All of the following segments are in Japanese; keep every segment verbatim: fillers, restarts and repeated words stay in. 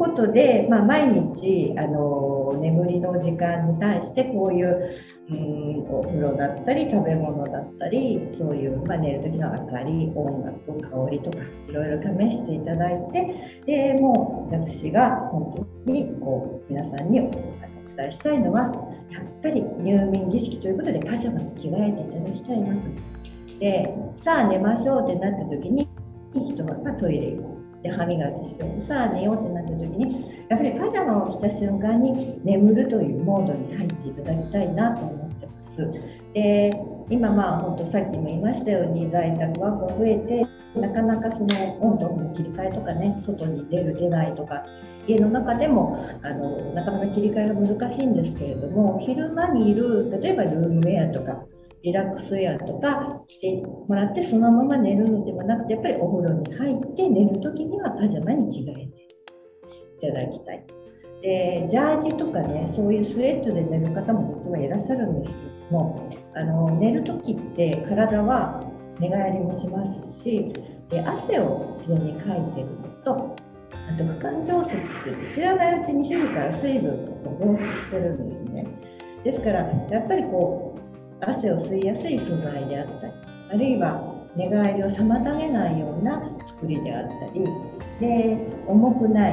ことで、まあ、毎日あの眠りの時間に対してこういう、うん、お風呂だったり食べ物だったりそういう、まあ、寝る時の明かり音楽香りとかいろいろ試していただいて、でもう私が本当にこう皆さんにお伝えしたいのはやっぱり入眠儀式ということでパジャマに着替えていただきたいなと。でさあ寝ましょうってなった時に人がトイレ行こう。で歯磨きしてさあ寝ようってなった時にやっぱりパジャマを着た瞬間に眠るというモードに入っていただきたいなと思ってます。で今まあ本当さっきも言いましたように在宅ワークが増えてなかなかその温度の切り替えとかね外に出る出ないとか家の中でもあのなかなか切り替えが難しいんですけれども、昼間にいる例えばルームウェアとかリラックスエアとか着てもらってそのまま寝るのではなくてやっぱりお風呂に入って寝るときにはパジャマに着替えていただきたい。でジャージとかねそういうスウェットで寝る方も実はいらっしゃるんですけども、あの寝るときって体は寝返りもしますし、で汗を自然にかいているのとあと不感蒸泄って知らないうちに皮膚から水分を蒸発してるんですね。ですからやっぱりこう汗を吸いやすい素材であったりあるいは寝返りを妨げないような作りであったりで重くない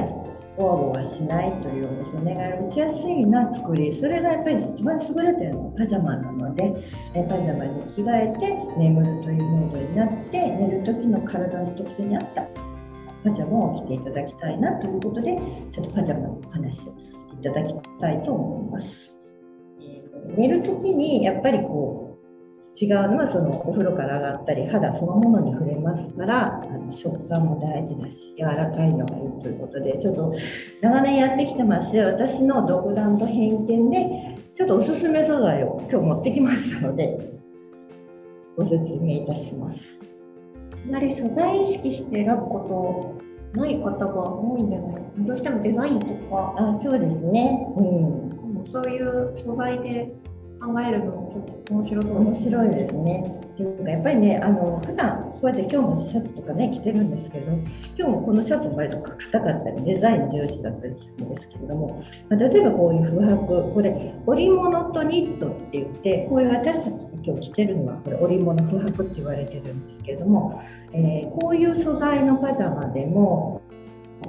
ゴワゴワしないという寝返りを打ちやすいな作り、それがやっぱり一番優れているのがパジャマなので、えパジャマに着替えて眠るというモードになって寝る時の体の特性に合ったパジャマを着ていただきたいなということでちょっとパジャマのお話をさせていただきたいと思います。寝るときにやっぱりこう違うのはそのお風呂から上がったり肌そのものに触れますから、あの食感も大事だし柔らかいのがいいということでちょっと長年やってきてまして、私の独断と偏見でちょっとおすすめ素材を今日持ってきましたのでご説明いたします。あまり素材意識して選ぶことない方が多いんじゃない？どうしてもデザインとか。あ、そうですね、うんそういう素材で考えるのもちょっと面白そう。面白いですね。やっぱりね、あの普段こうやって今日もシャツとかね着てるんですけど、今日もこのシャツ割と硬かったりデザイン重視だったりするんですけれども、まあ、例えばこういう不白、これ織物とニットって言ってこういう私たちが今日着てるのはこれ織物不白って言われてるんですけれども、えー、こういう素材のパジャマでも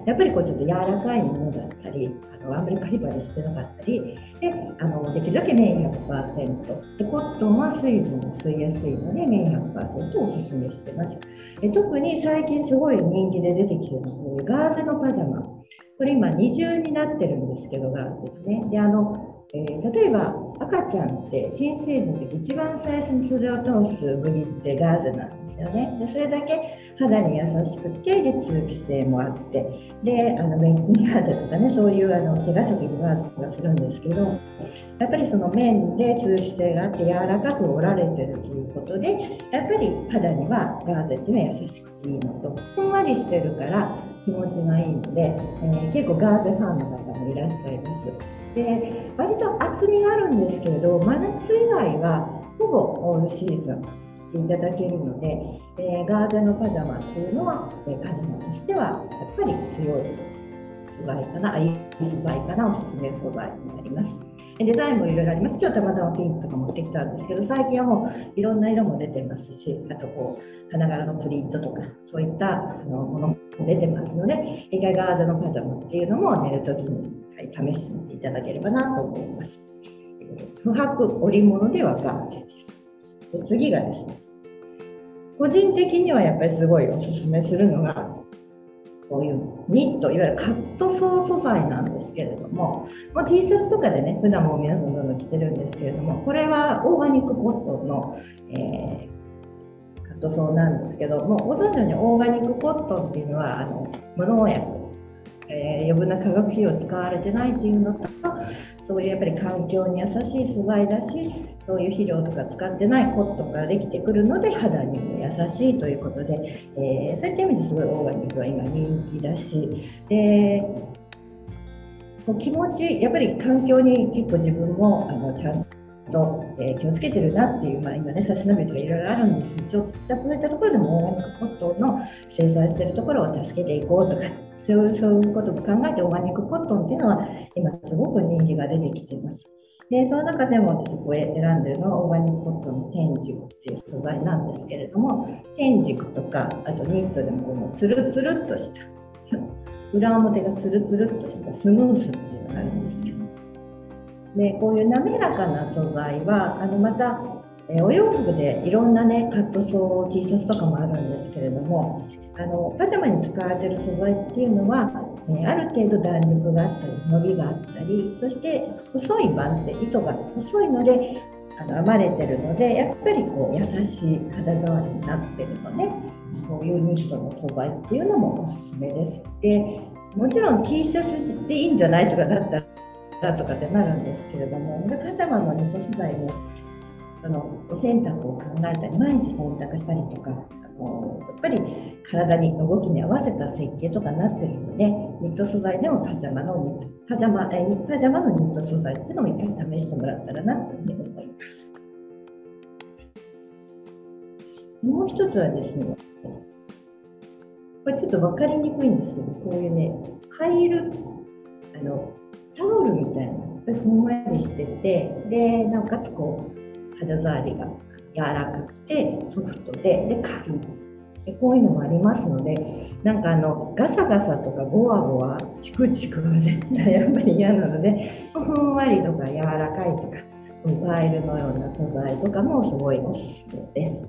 やっぱりこうちょっと柔らかいものだったりあのあんまりカリバリしてなかったり で, あのできるだけ綿 ひゃくパーセント でコットンは水分を吸いやすいので綿 ひゃくパーセント をおすすめしてます。で特に最近すごい人気で出てきているこういうガーゼのパジャマ、これ今二重になってるんですけどガーゼね。であの、えー、例えば赤ちゃんって新生児の時一番最初に袖を通す部位ってガーゼなんですよね。でそれだけ肌に優しくてで通気性もあってであの綿筋ガーゼとかねそういうあの手が先にガーゼとかするんですけど、やっぱりその綿で通気性があって柔らかく織られてるということでやっぱり肌にはガーゼっていうのは優しくていいのとふんわりしてるから気持ちがいいので、えー、結構ガーゼファンの方もいらっしゃいます。で割と厚みがあるんですけれど真夏以外はほぼオールシーズンいただけるので、えー、ガーゼのパジャマっていうのは、えー、パジャマとしてはやっぱり強い素材かな、いい素材かな、おすすめ素材になります。デザインもいろいろあります。今日たまたまピンクとか持ってきたんですけど最近はもういろんな色も出てますし、あとこう花柄のプリントとかそういったあのものも出てますので、一回ガーゼのパジャマっていうのも寝るときに一回試してみていただければなと思います。不白織物ではガーゼです。で次がですね、個人的にはやっぱりすごいおすすめするのがこういうニット、いわゆるカットソー素材なんですけれども、もう T シャツとかでね普段も皆さんどんどん着てるんですけれども、これはオーガニックコットンの、えー、カットソーなんですけども、ご存知のようにオーガニックコットンっていうのはあの無農薬、えー、余分な化学肥料を使われてないっていうのと、そういうやっぱり環境に優しい素材だしそういう肥料とか使ってないコットンからできてくるので肌にも優しいということで、えー、そういった意味ですごいオーガニックは今人気だし、で気持ちやっぱり環境に結構自分もあのちゃんと、えー、気をつけてるなっていう、まあ、今ね差し伸べてはいろいろあるんですけど、そういったところでもオーガニックコットンの生産しているところを助けていこうとか、そういうことを考えてオーガニックコットンっていうのは今すごく人気が出てきています。でその中でもそこへ選んでるのはオーガニックコットンの天竺っていう素材なんですけれども、天竺とかあとニットでもこのツルツルっとした裏表がツルツルっとしたスムースっていうのがあるんですけど、でこういう滑らかな素材はあのまたお洋服でいろんなねカットソー T シャツとかもあるんですけれども、あのパジャマに使われている素材っていうのはある程度弾力があったり伸びがあったり、そして細いバンって糸が細いのであの編まれてるので、やっぱりこう優しい肌触りになってるのね、そういうニットの素材っていうのもおすすめです。でもちろん T シャツでいいんじゃないとかだったらとかってなるんですけれども、パジャマのニット素材もあのお洗濯を考えたり毎日洗濯したりとか、あのやっぱり体に動きに合わせた設計とかになってるので、ニット素材でもパジャマのニットパジャマえパジャマのニット素材っていうのも一回試してもらったらなと思います。もう一つはですね、これちょっと分かりにくいんですけど、こういうねハイルあのタオルみたいなふんわりしてて、でなおかつこう肌触りが柔らかくてソフトでで軽いでこういうのもありますので、なんかあのガサガサとかゴワゴワチクチクは絶対やっぱり嫌なので、ふんわりとか柔らかいとかパイルのような素材とかもすごいおすすめです。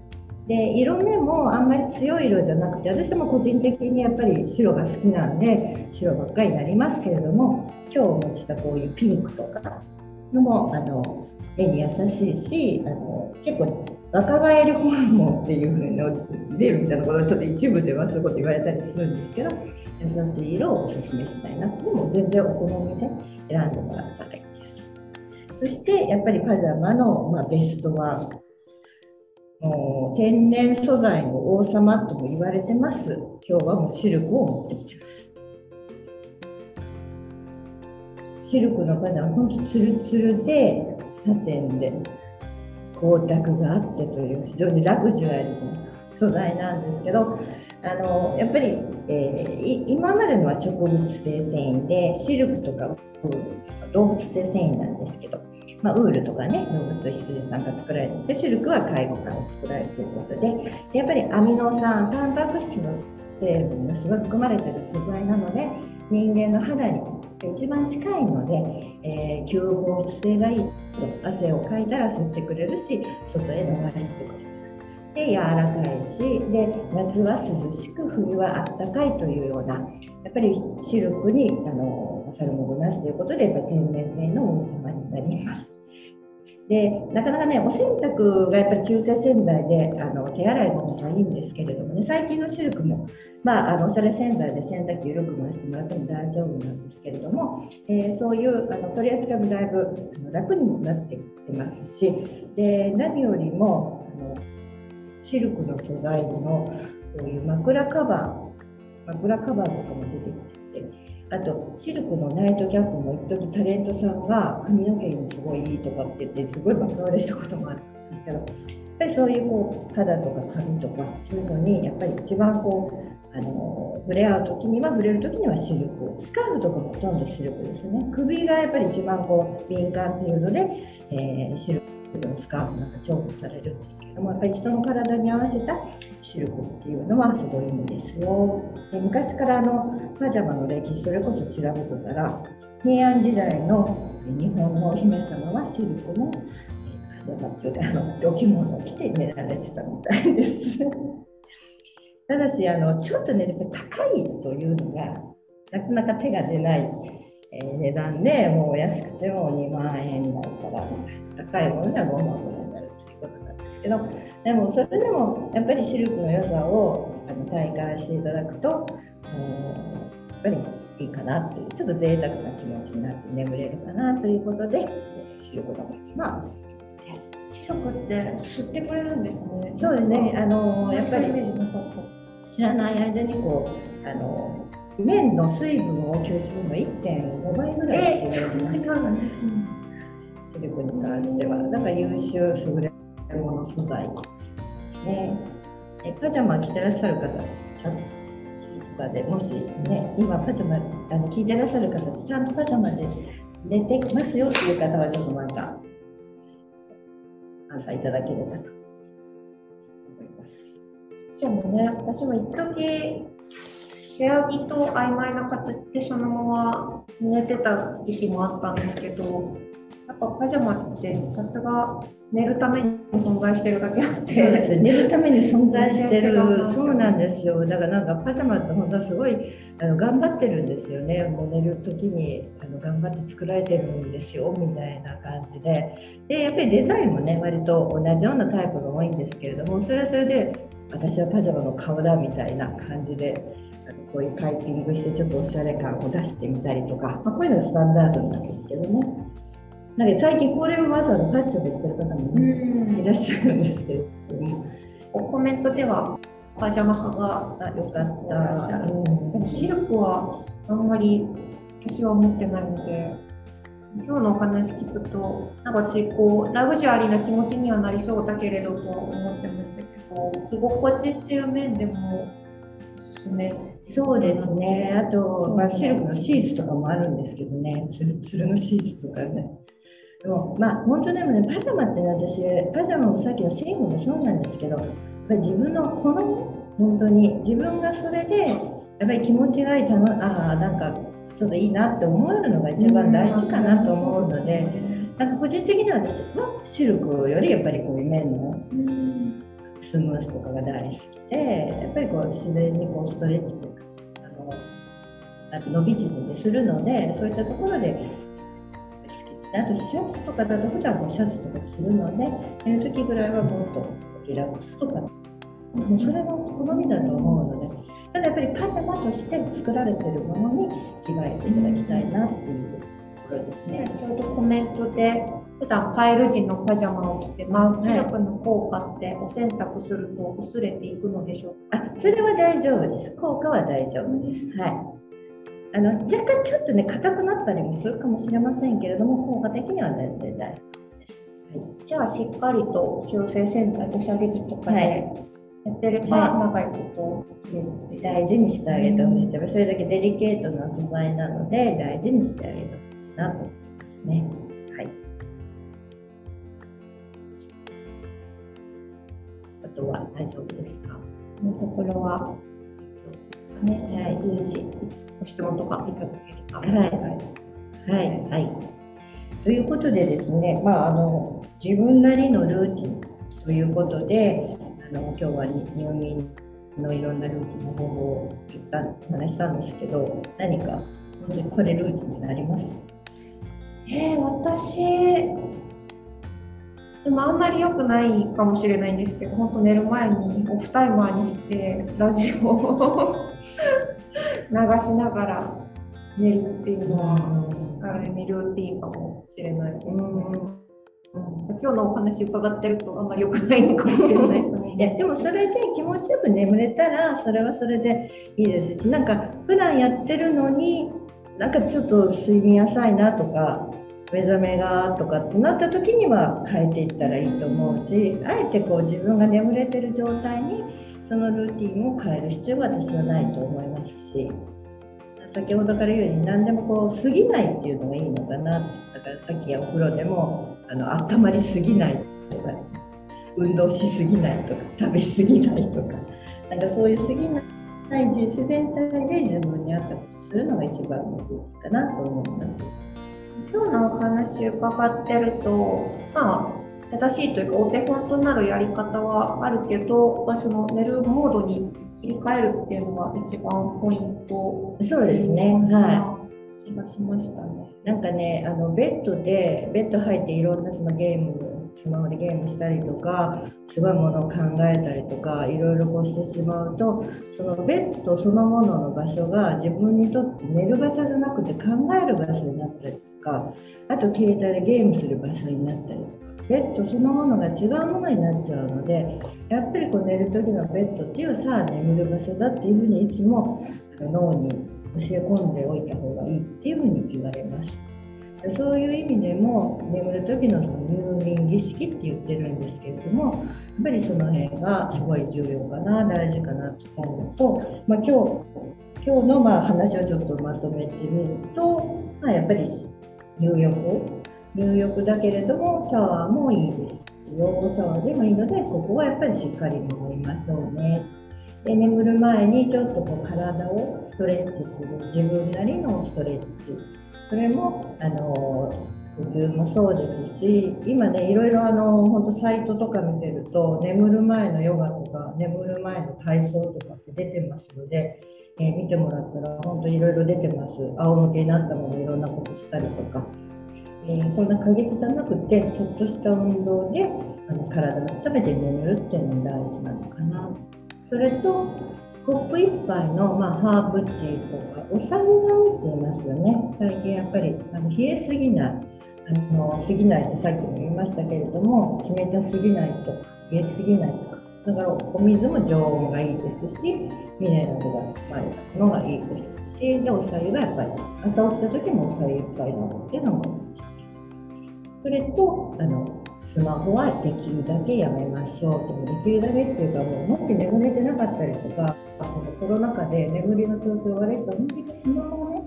で色目もあんまり強い色じゃなくて、私も個人的にやっぱり白が好きなんで白ばっかりになりますけれども、今日お持ちしたこういうピンクとかのもあの目に優しいし、あの結構若返りホルモンっていう風の出るみたいなことをちょっと一部ではそういうこと言われたりするんですけど、優しい色をおすすめしたいなっても全然お好みで選んでもらったらいいです。そしてやっぱりパジャマの、まあ、ベストはもう天然素材の王様とも言われてます。今日はもうシルクを持ってきてます。シルクのパジャマほんとツルツルでサテンで光沢があってという非常にラグジュアリーな素材なんですけど、あのやっぱり、えー、今までのは植物性繊維でシルクとかウール動物性繊維なんですけど、まあ、ウールとかね動物羊さんが作られてて、シルクは介護から作られていることで、やっぱりアミノ酸タンパク質の成分がすごい含まれている素材なので人間の肌に一番近いので、えー、吸放性がいいと汗をかいたら吸ってくれるし外へ流してくれるで柔らかいしで夏は涼しく冬はあったかいというような、やっぱりシルクにあのサルモナシということでやっぱ天然性の王様になります。でなかなかねお洗濯がやっぱり中性洗剤であの手洗いものがいいんですけれどもね、最近のシルクもまあ、あのおしゃれ洗剤で洗濯機緩く回してもらっても大丈夫なんですけれども、えー、そういうあの取り扱いもだいぶ楽にもなってきてますし、で何よりもあのシルクの素材のこういう枕カバー枕カバーとかも出てきてて、あとシルクのナイトキャップも一時タレントさんが髪の毛にすごいいいとかって言ってすごい爆売れしたこともあるんですけど。やっぱりそういうこう肌とか髪とかそういうのにやっぱり一番こうあの触れ合う時には触れる時にはシルク、スカーフとかもほとんどシルクですね。首がやっぱり一番こう敏感っていうので、えー、シルクのスカーフなんか重宝されるんですけども、やっぱり人の体に合わせたシルクっていうのはすごいいいんですよ。で昔からあのパジャマの歴史それこそ調べてたら、平安時代の日本のお姫様はシルクのお着物を着て寝られてたみたいですただしあのちょっとね高いというのがなかなか手が出ない、えー、値段で、もう安くてもにまんえんだから高いものではごまんぐらいになるということなんですけど、でもそれでもやっぱりシルクの良さをあの体感していただくと、うん、やっぱりいいかなというちょっと贅沢な気持ちになって眠れるかなということで、シルクのパジャマはおすすめ。シルクって吸ってくれるんですね。そうですね。あのやっぱり知らない間にこうあの綿の水分を吸収の いってんごばいぐらいっていうような。フィルムに関してはなんか優秀、優れもの素材ですね。えパジャマ着てらっしゃる方ちゃんとかでもしね、今パジャマあの着てらっしゃる方でちゃんとパジャマで寝てますよっていう方はちょっとなんかアンサーいただければと思います。じゃあもうね、私も一時部屋着と曖昧な形でそのまま寝てた時期もあったんですけど、やっぱパジャマってさすが寝るために存在してるだけあって、そうです、寝るために存在してる、そうなんですよ。だからなんかパジャマって本当はすごいあの頑張ってるんですよね。もう寝る時にあの頑張って作られてるんですよみたいな感じで、でやっぱりデザインもね割と同じようなタイプが多いんですけれども、それはそれで私はパジャマの顔だみたいな感じで。こういうタイピングしてちょっとおしゃれ感を出してみたりとか、まあ、こういうのがスタンダードなんですけどね。なので最近これをわざわざファッションで言ってる方も、ね、いらっしゃるんですけど、コメントではパジャマ派が良かった、うん、シルクはあんまり私は持ってないので、今日のお話聞くとなんか私こうラグジュアリーな気持ちにはなりそうだけれどと思ってましたけど、着心地っていう面でもおすすめ。そうですね。あと、まあ、シルクのシーツとかもあるんですけどね、ツルツルのシーツとかね。でもまあ本当でもね、パジャマってね、私パジャマもさっきのシングもそうなんですけど、やっぱり自分の好み、本当に自分がそれでやっぱり気持ちがいい、たのああなんかちょっといいなって思えるのが一番大事かなと思うので、なんか個人的には私はシルクよりやっぱりこういう面のスムースとかが大好きで、やっぱりこう自然にこうストレッチとかあのなんか伸び縮みするので、そういったところで好き。あとシャツとかだと普段こうシャツとかするので、寝る時ぐらいはもっとリラックスとか、もうそれも好みだと思うので、ただやっぱりパジャマとして作られているものに着替えていただきたいなっていうところですね。ちょうどコメントで普段パイル地のパジャマを着てます。シルクの効果ってお洗濯すると薄れていくのでしょうか？あ、それは大丈夫です。効果は大丈夫です。はい。あの若干ちょっとね硬くなったりもするかもしれませんけれども、効果的には全然大丈夫です。はい。じゃあしっかりと中性洗剤、おしゃれ着とかでやってれば、はい、長いこと大事にしてあげてほしい。うん、それだけデリケートな素材なので大事にしてあげてほしいなと思いますね。は大丈夫ですか？このところはね、随時ご質問とかいただければ。はいはいはい。ということでですね、まああの自分なりのルーティンということで、あの今日は入眠のいろんなルーティンの方法を言ったお話したんですけど、何か本当にこれルーティンになります？えー、私。でもあんまり良くないかもしれないんですけど、本当寝る前にオフタイマーにしてラジオを流しながら寝るっていうのはルーティンかもしれないです。今日のお話伺ってるとあんまり良くないのかもしれないですね。いやでもそれで気持ちよく眠れたらそれはそれでいいですし、なんか普段やってるのになんかちょっと睡眠浅いなとか。目覚めがとかってなった時には変えていったらいいと思うし、あえてこう自分が眠れてる状態にそのルーティンを変える必要は私はないと思いますし、先ほどから言うように何でもこう過ぎないっていうのがいいのかな。だからさっきお風呂でもあの温まりすぎないとか、運動しすぎないとか、食べすぎないとか、なんかそういう過ぎない自然体で自分に合ったことするのが一番のルーティンかなと思います。今日のお話伺ってると、まあ、正しいというかお手本となるやり方はあるけど、その寝るモードに切り替えるっていうのが一番ポイント。そうですね。はい。気がしましたね。なんかね、あのベッドでベッド入っていろんなそのゲーム、スマホでゲームしたりとか、すごいものを考えたりとか、いろいろこうしてしまうと、そのベッドそのものの場所が自分にとって寝る場所じゃなくて考える場所になったり。あと携帯でゲームする場所になったりとか、ベッドそのものが違うものになっちゃうので、やっぱりこう寝る時のベッドっていうさあ眠る場所だっていうふうにいつも脳に教え込んでおいた方がいいっていうふうに言われます。そういう意味でも眠る時の入眠儀式って言ってるんですけれども、やっぱりその辺がすごい重要かな、大事かなと思うと、まあ、今日今日のまあ話をちょっとまとめてみると、まあ、やっぱり入浴入浴だけれどもシャワーもいいですよ、シャワーでもいいので、ここはやっぱりしっかり守りましょうね。で、眠る前にちょっとこう体をストレッチする、自分なりのストレッチ、それもあの呼吸もそうですし、今ねいろいろあの本当サイトとか見てると眠る前のヨガとか眠る前の体操とかって出てますので、えー、見てもらったら本当いろいろ出てます。仰向けになったものいろんなことしたりとか、えー、そんな過激じゃなくてちょっとした運動であの体を温めて眠るっていうのが大事なのかな。それとコップ一杯の、まあ、ハーブティーとかお酒が入っていますよね。最近やっぱりあの冷えすぎない、あのすぎないってさっきも言いましたけれども、冷たすぎないとか冷えすぎないとか、だからお水も常温がいいですし、ミネラルがあるのがいいですし、でお酒がやっぱり朝起きた時もお酒いっぱい飲むっていうのも、それとあのスマホはできるだけやめましょう。できるだけっていうか、もし眠れてなかったりとか、このコロナ禍で眠りの調子が悪いと、本当にスマホをね、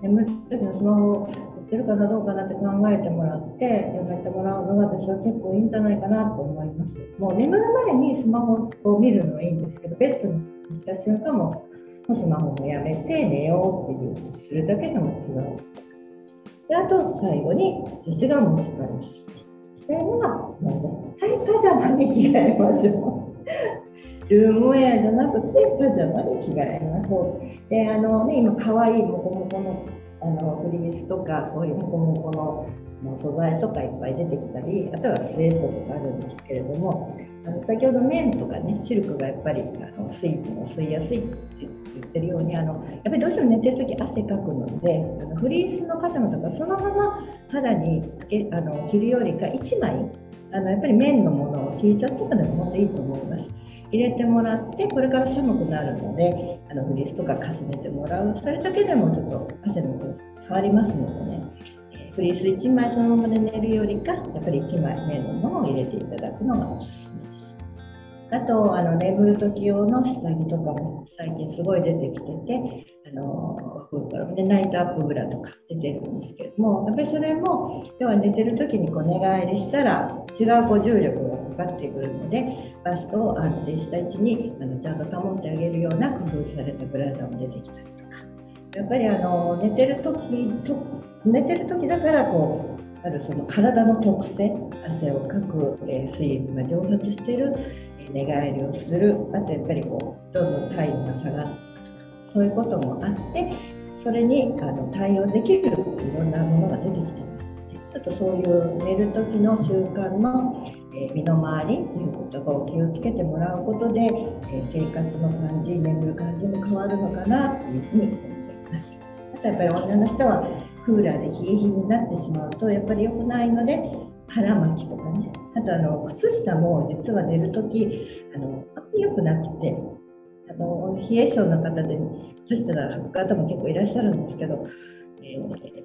眠る時のスマホをやってるかなどうかなって考えてもらって、やめてもらうのが私は結構いいんじゃないかなと思います。もう眠る前にスマホを見るのはいいんですけど、ベッドに来た瞬間も、もうスマホもやめて寝ようっていうするだけでも違う。で、あと最後に私がもうしっかりしたいのは、パジャマに着替えましょう。ルームウェアじゃなくてパジャマに着替えましょう。で、あのね、今可愛いモコモコのあのフリースとか、そういうモコモコの素材とかいっぱい出てきたり、あとはスウェットとかあるんですけれども、あの先ほど綿とかね、シルクがやっぱりあの水分を吸いやすいって言ってるように、あのやっぱりどうしても寝てる時汗かくので、あのフリースのパジャマとかそのまま肌につけあの着るよりか、いちまいあのやっぱり綿のものを T シャツとかでも本当にいいと思います。入れてもらって、これから寒くなるので、あのフリースとか重ねてもらう、それだけでもちょっと汗の状態変わりますのでね、フリースいちまいそのままで寝るよりか、やっぱりいちまい綿のものを入れていただくのがおすすめです。あとあの眠る時用の下着とかも最近すごい出てきてて、あのでナイトアップブラとか出てるんですけれども、やっぱりそれも要は寝てる時にこう寝返りしたら違うこう重力がかかってくるので、バストを安定した位置にあのちゃんと保ってあげるような工夫されたブラジャーも出てきたりとか、やっぱりあの寝てる時と寝てる時だからこうあるその体の特性、汗をかく、えー、水分が蒸発している、えー、寝返りをする、あとやっぱりこうどんどん体温が下がるとか、そういうこともあって、それにあの対応できるいろんなものが出てきてます、ね、ちょっとそういう寝る時の習慣の、えー、身の回りということを気をつけてもらうことで、えー、生活の感じ、眠る感じも変わるのかなというふうに思います。あとやっぱり女の人はクーラーで冷え冷えになってしまうとやっぱり良くないので、腹巻きとかね、あとあの靴下も実は寝るときあの良くなくて、あの冷え性の方で靴下が履く方も結構いらっしゃるんですけど、えー、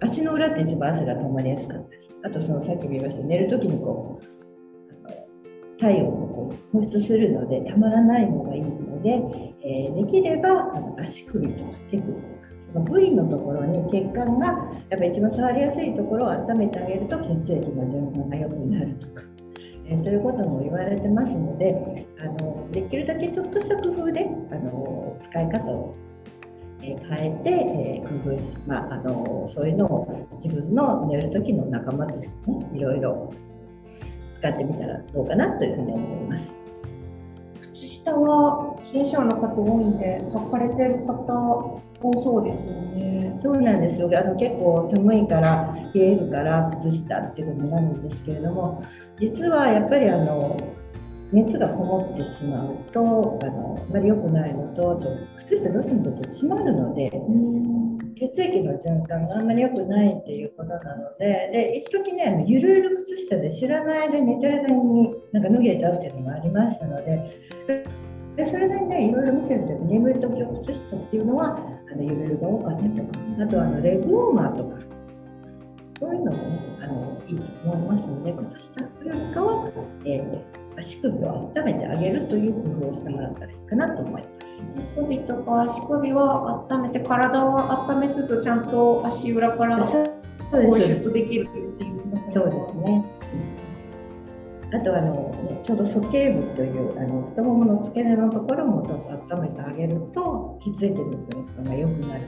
足の裏って一番汗が溜まりやすかったり、あとそのさっきも言いました寝るときにこう体温を放出するのでたまらないのがいいので、えー、できればあの足首とか手首とか部位のところに血管がやっぱ一番触りやすいところを温めてあげると血液の循環が良くなるとか、えー、そういうことも言われてますので、あのできるだけちょっとした工夫であの使い方を変えて、えー、工夫し、まあ、あのそういうのを自分の寝る時の仲間として、ね、いろいろ使ってみたらどうかなというふうに思います。靴下は冷え性の方多いんで履かれてる方多そうですよね。そうなんですよ。あの結構寒いから冷えるから靴下っていうことになるんですけれども、実はやっぱりあの熱がこもってしまうとあのあまり良くないのと、あと靴下どうしてもちょっと締まるので、うん血液の循環があんまり良くないっていうことなので、で一時ねあのゆるゆる靴下で知らないで寝てる間になんか脱げちゃうっていうのもありましたので、でそれでねいろいろ見てると眠い時の靴下っていうのはあのゆるゆるが多かったりとか、あとあのレッグウォーマーとかそういうのも、ね、あのいいと思いますので、靴下なんかは、えー、足首を温めてあげるという工夫をしてもらったらいいかなと思います。足首とか足首は温めて、体を温めつつちゃんと足裏から放出できるという。そうですね。あとあの、ね、ちょうど鼠径部というあの太ももの付け根のところもちょっと温めてあげると血液の循環が良くなる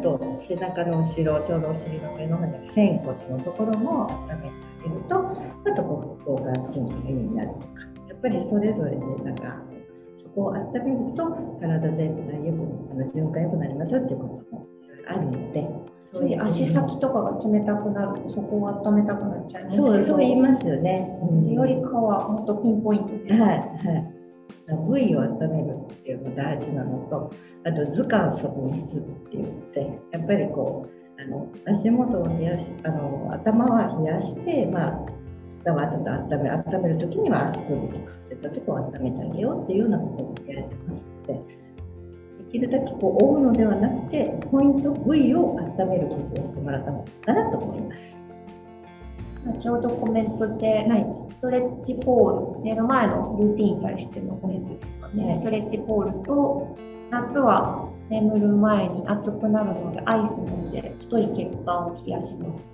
とか、あと背中の後ろ、ちょうどお尻の上の方に仙骨のところも温めてあげると、あと交感神経になるとか、やっぱりそれぞれで、ね、なんかそこを温めると体全体よくあの循環良くなりますよっていうこともあるので。つい足先とかが冷たくなるとそこを温めたくなっちゃいますけど、そうそう言いますよね、うん、よりかはもっとピンポイントで、はいはい、部位を温めるっていうのが大事なのと、あと図鑑側熱って言って、やっぱりこうあの足元を冷やし、あの頭は冷やして、まあ、下はちょっと温め温める時には足首とかそういったところを温めてあげようっていうようなことをやられてますので。できるだけこう覆うのではなくて、ポイント部位を温める工夫をしてもらったのかなと思います。ちょうどコメントで、はい、ストレッチポール、寝る前のルーティーンに対してのコメントですかね、はい、ストレッチポールと、夏は眠る前に暑くなるのでアイス飲んで太い血管を冷やします。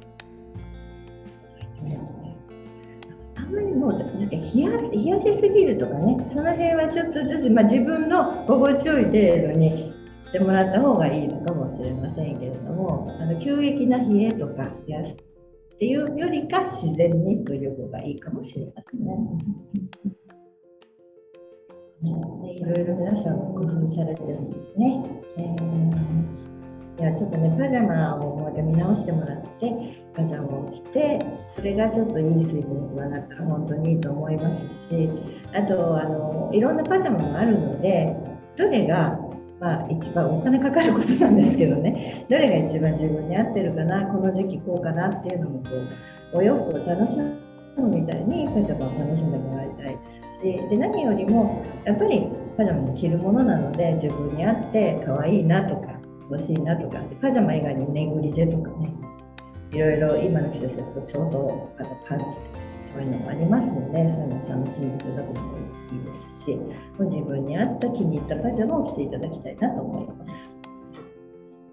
もうなんか冷やし、冷やしすぎるとかね、その辺はちょっとずつ、まあ、自分の心地よい程度にしてもらった方がいいのかもしれませんけれども、あの急激な冷えとか冷やすっていうよりか自然にという方がいいかもしれませんね。ね、いろいろ皆さん工夫されてるんですね。えーいやちょっとね、パジャマをもう一回見直してもらって、パジャマを着て、それがちょっといい水分になったら本当にいいと思いますし、あとあのいろんなパジャマもあるので、どれが、まあ、一番お金かかることなんですけどね、どれが一番自分に合ってるかな、この時期こうかなっていうのもこうお洋服を楽しむみたいにパジャマを楽しんでもらいたいですし、で何よりもやっぱりパジャマも着るものなので、自分に合って可愛いなとか欲しいなとか、パジャマ以外にネグリジェとかね、いろいろ今の季節ですとショートあのパンツとかそういうのもありますので、そういうのを楽しんでいただくのもいいですし、ご自分に合った気に入ったパジャマを着ていただきたいなと思います。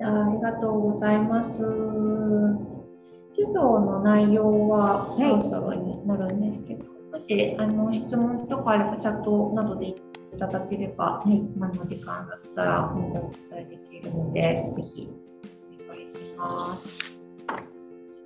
ありがとうございます。授業の内容はそろそろになるんですけど、はい、もしあの質問とかあればチャットなどでいただければ、はい、今の時間だったらお伝えできるので、ぜひお願いします。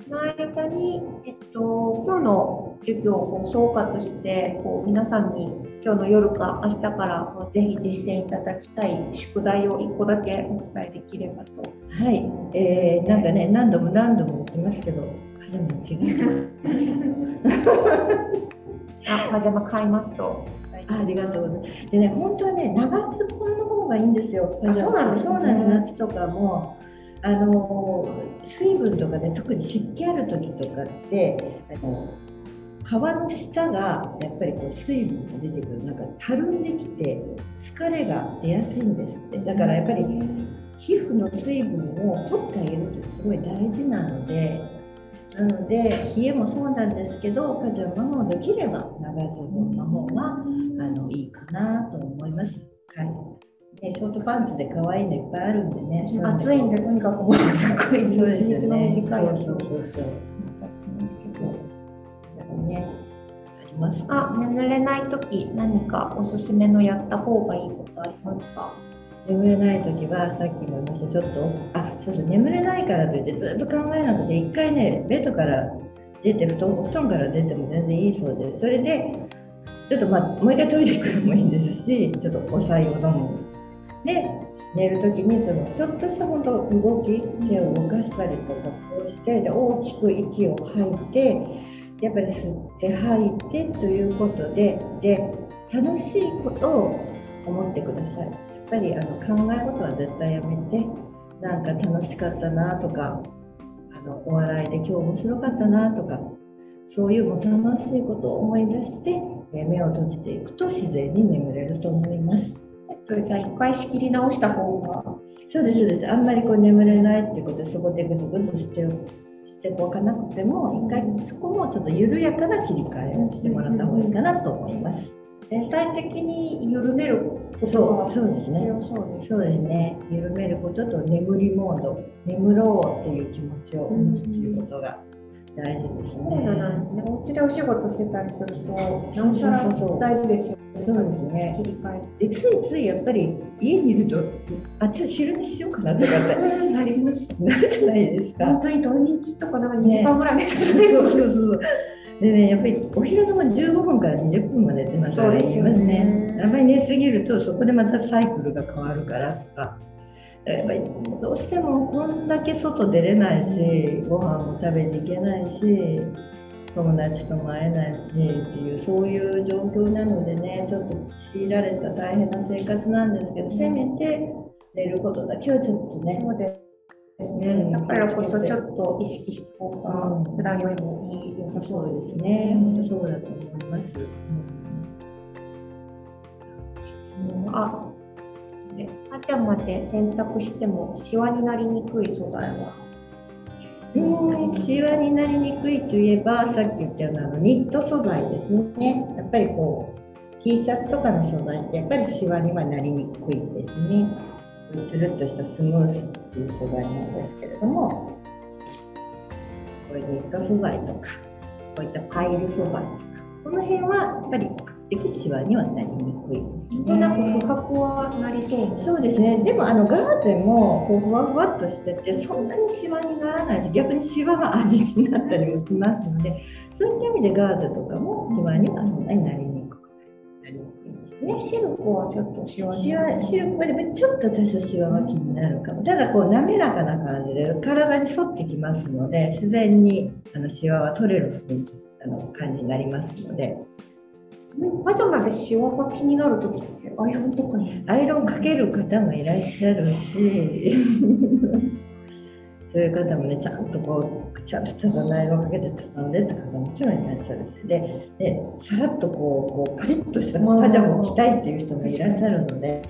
その間に、えっと、今日の授業を総括して、こう皆さんに今日の夜か明日からぜひ実践いただきたい宿題をいっこだけお伝えできればと。はい、えー、なんかね、何度も何度も言いますけど、パジャマを着ます。パジャマ買いますと。ありがとうございます。でね、本当はね、長ズボンの方がいいんですよ。あ、そうなんですね。そうなんです。夏とかもあの水分とかね、特に湿気ある時とかってあの皮の下がやっぱりこう水分が出てくる、なんかたるんできて疲れが出やすいんですって。だからやっぱり皮膚の水分を取ってあげるってすごい大事なので。なので冷えもそうなんですけど、パジャマもできれば長ズボンの方があのいいかなと思います、はい、でショートパンツで可愛いのいっぱいあるんでね、暑いんでとにかくものすごいいちにちの短いやつをあ、眠れない時何かおすすめのやった方がいいことありますか？眠れない時はさっきも言いました、ちょっとあそうそう眠れないからといってずっと考えなくて、一回ねベッドから出て布団お布団から出ても全然いいそうです。それでちょっと、まあ、もう一回トイレ行くのもいいですし、ちょっとお白湯を飲むで寝る時にそのちょっとした本当動き、手を動かしたりとかこうしてで大きく息を吐いて、やっぱり吸って吐いてということで、で楽しいことを思ってください。やっぱりあの考え事は絶対やめて、なんか楽しかったなとか、あのお笑いで今日面白かったなとか、そういうも楽しいことを思い出して、えー、目を閉じていくと自然に眠れると思います。ちょっとじゃあ一回仕切り直した方が。そうですそうです。あんまりこう眠れないっていうことでそこでぐずぐずしてしておかなくても、一回そこもちょっと緩やかな切り替えをしてもらった方がいいかなと思います。全体的に緩めることはそうですね。そうですね。緩めることと眠りモード、眠ろうっていう気持ちを持つということが大事ですね。そうだな。お家でお仕事してたりすると、なおさら大事ですよね。そうですね。切り替え。でついついやっぱり家にいると、あっちを昼にしようかなとかってなります。なるじゃないですか。本当に土日とかなんかにじかんぐらい目覚める。そうそうそう。でね、やっぱりお昼のもじゅうごふんからにじゅっぷんまで出ますからね。そうですよね。あんまり寝すぎるとそこでまたサイクルが変わるからとか、やっぱりどうしてもこんだけ外出れないし、ご飯も食べに行けないし、友達とも会えないしっていう、そういう状況なのでね、ちょっと強いられた大変な生活なんですけど、せめて寝ることだけはちょっとね。そうですね、だからこそちょっと意識しておこうか、うん、普段よりもいい良さそうですね。本当そうだと思います。うん、あ、パジャマで洗濯してもシワになりにくい素材は？うん、シワになりにくいといえば、さっき言ったようなニット素材ですね。やっぱりこう T シャツとかの素材ってやっぱりシワにはなりにくいですね。つるっとしたスムースっていう素材なんですけれども、こういうニット素材とか、こういったパイル素材とか、この辺はやっぱり比較的シワにはなりにくいですね。なんか不発はなりそうです。そうですね。でもあのガーゼもこうふわふわっとしてて、そんなにシワにならないし、逆にシワが味になったりもしますので、そういった意味でガーゼとかもシワにはそんなになりにくくなります。ね、シルクはちょっとシワシワシルクはでもちょっと私はシワは気になるかも。ただこう滑らかな感じで体に沿ってきますので、自然にあのシワは取れるあの感じになりますので。パジャマでシワが気になるときってアイロンとかにアイロンかける方もいらっしゃるしそういう方もね、ちゃんとこうちゃんとアイロンかけて畳んでって方ももちろんいらっしゃるし、ででさらっとこ う, こうパリッとしたパジャマを着たいっていう人もいらっしゃるので、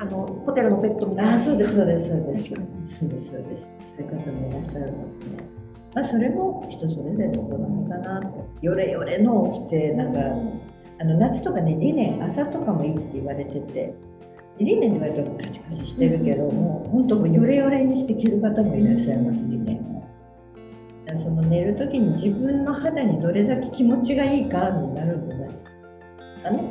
あのホテルのベッドみたいな。あ、そうですそうですそうですそうですそうですそういう方もいらっしゃるので、ね、まあ、それも人それぞれの好みかなと。よれよれのを着てなんか、うん、あの夏とかね、リネン朝とかもいいって言われてて。リネンで割とカシカシしてるけど、うん、もう本当もうヨレヨレにして着る方もいらっしゃいます、リネンは。その寝るときに自分の肌にどれだけ気持ちがいいかになるんじゃないですかね。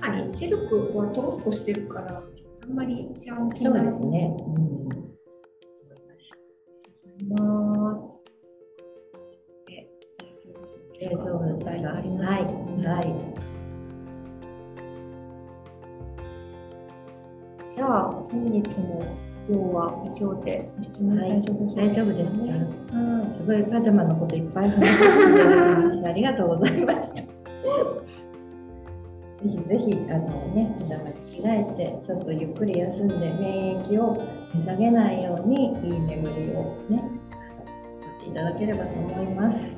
確かにシルクはトロッとしてるからあんまりシワも気にならないですね。冷蔵状態があります。はいはい。じゃあ本日も今日は以上で質問大丈夫ですか？大丈夫ですね。うん、すごいパジャマのこといっぱい話してくれました。ありがとうございました。ぜひぜひあのね、パジャマに着替えてちょっとゆっくり休んで免疫を下げないようにいい眠りをね、とっていただければと思います。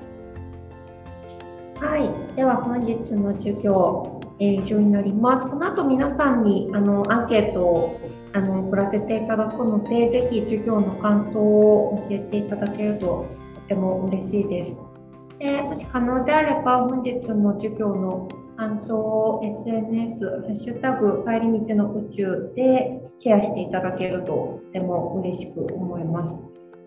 はい、では本日の授業、えー、以上になります。この後皆さんにあのアンケートをあの送らせていただくので、ぜひ授業の感想を教えていただけるととても嬉しいです。で、もし可能であれば本日の授業の感想を エスエヌエス ハッシュタグ帰り道の宇宙でシェアしていただけるととても嬉しく思います。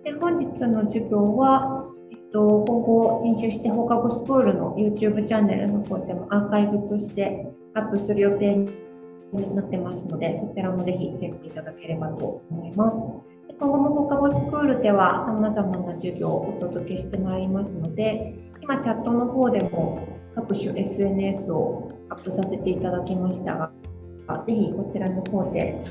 で、本日の授業は今後編集して放課後スクールの YouTube チャンネルの方でもアーカイブとしてアップする予定になってますので、そちらもぜひチェックいただければと思います。今後も放課後スクールではさまざまな授業をお届けしてまいりますので、今チャットの方でも各種 エスエヌエス をアップさせていただきましたが、ぜひこちらの方で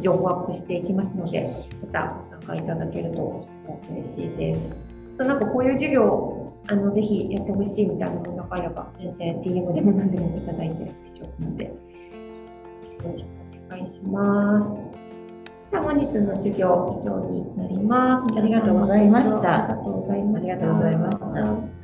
情報アップしていきますので、またご参加いただけると嬉しいです。なんかこういう授業あのぜひやってほしいみたいなものがあれば、全然 ディーエム でも何でもいただいて大丈夫なので、よろしくお願いします。では本日の授業以上になります。ありがとうございました。ありがとうございました。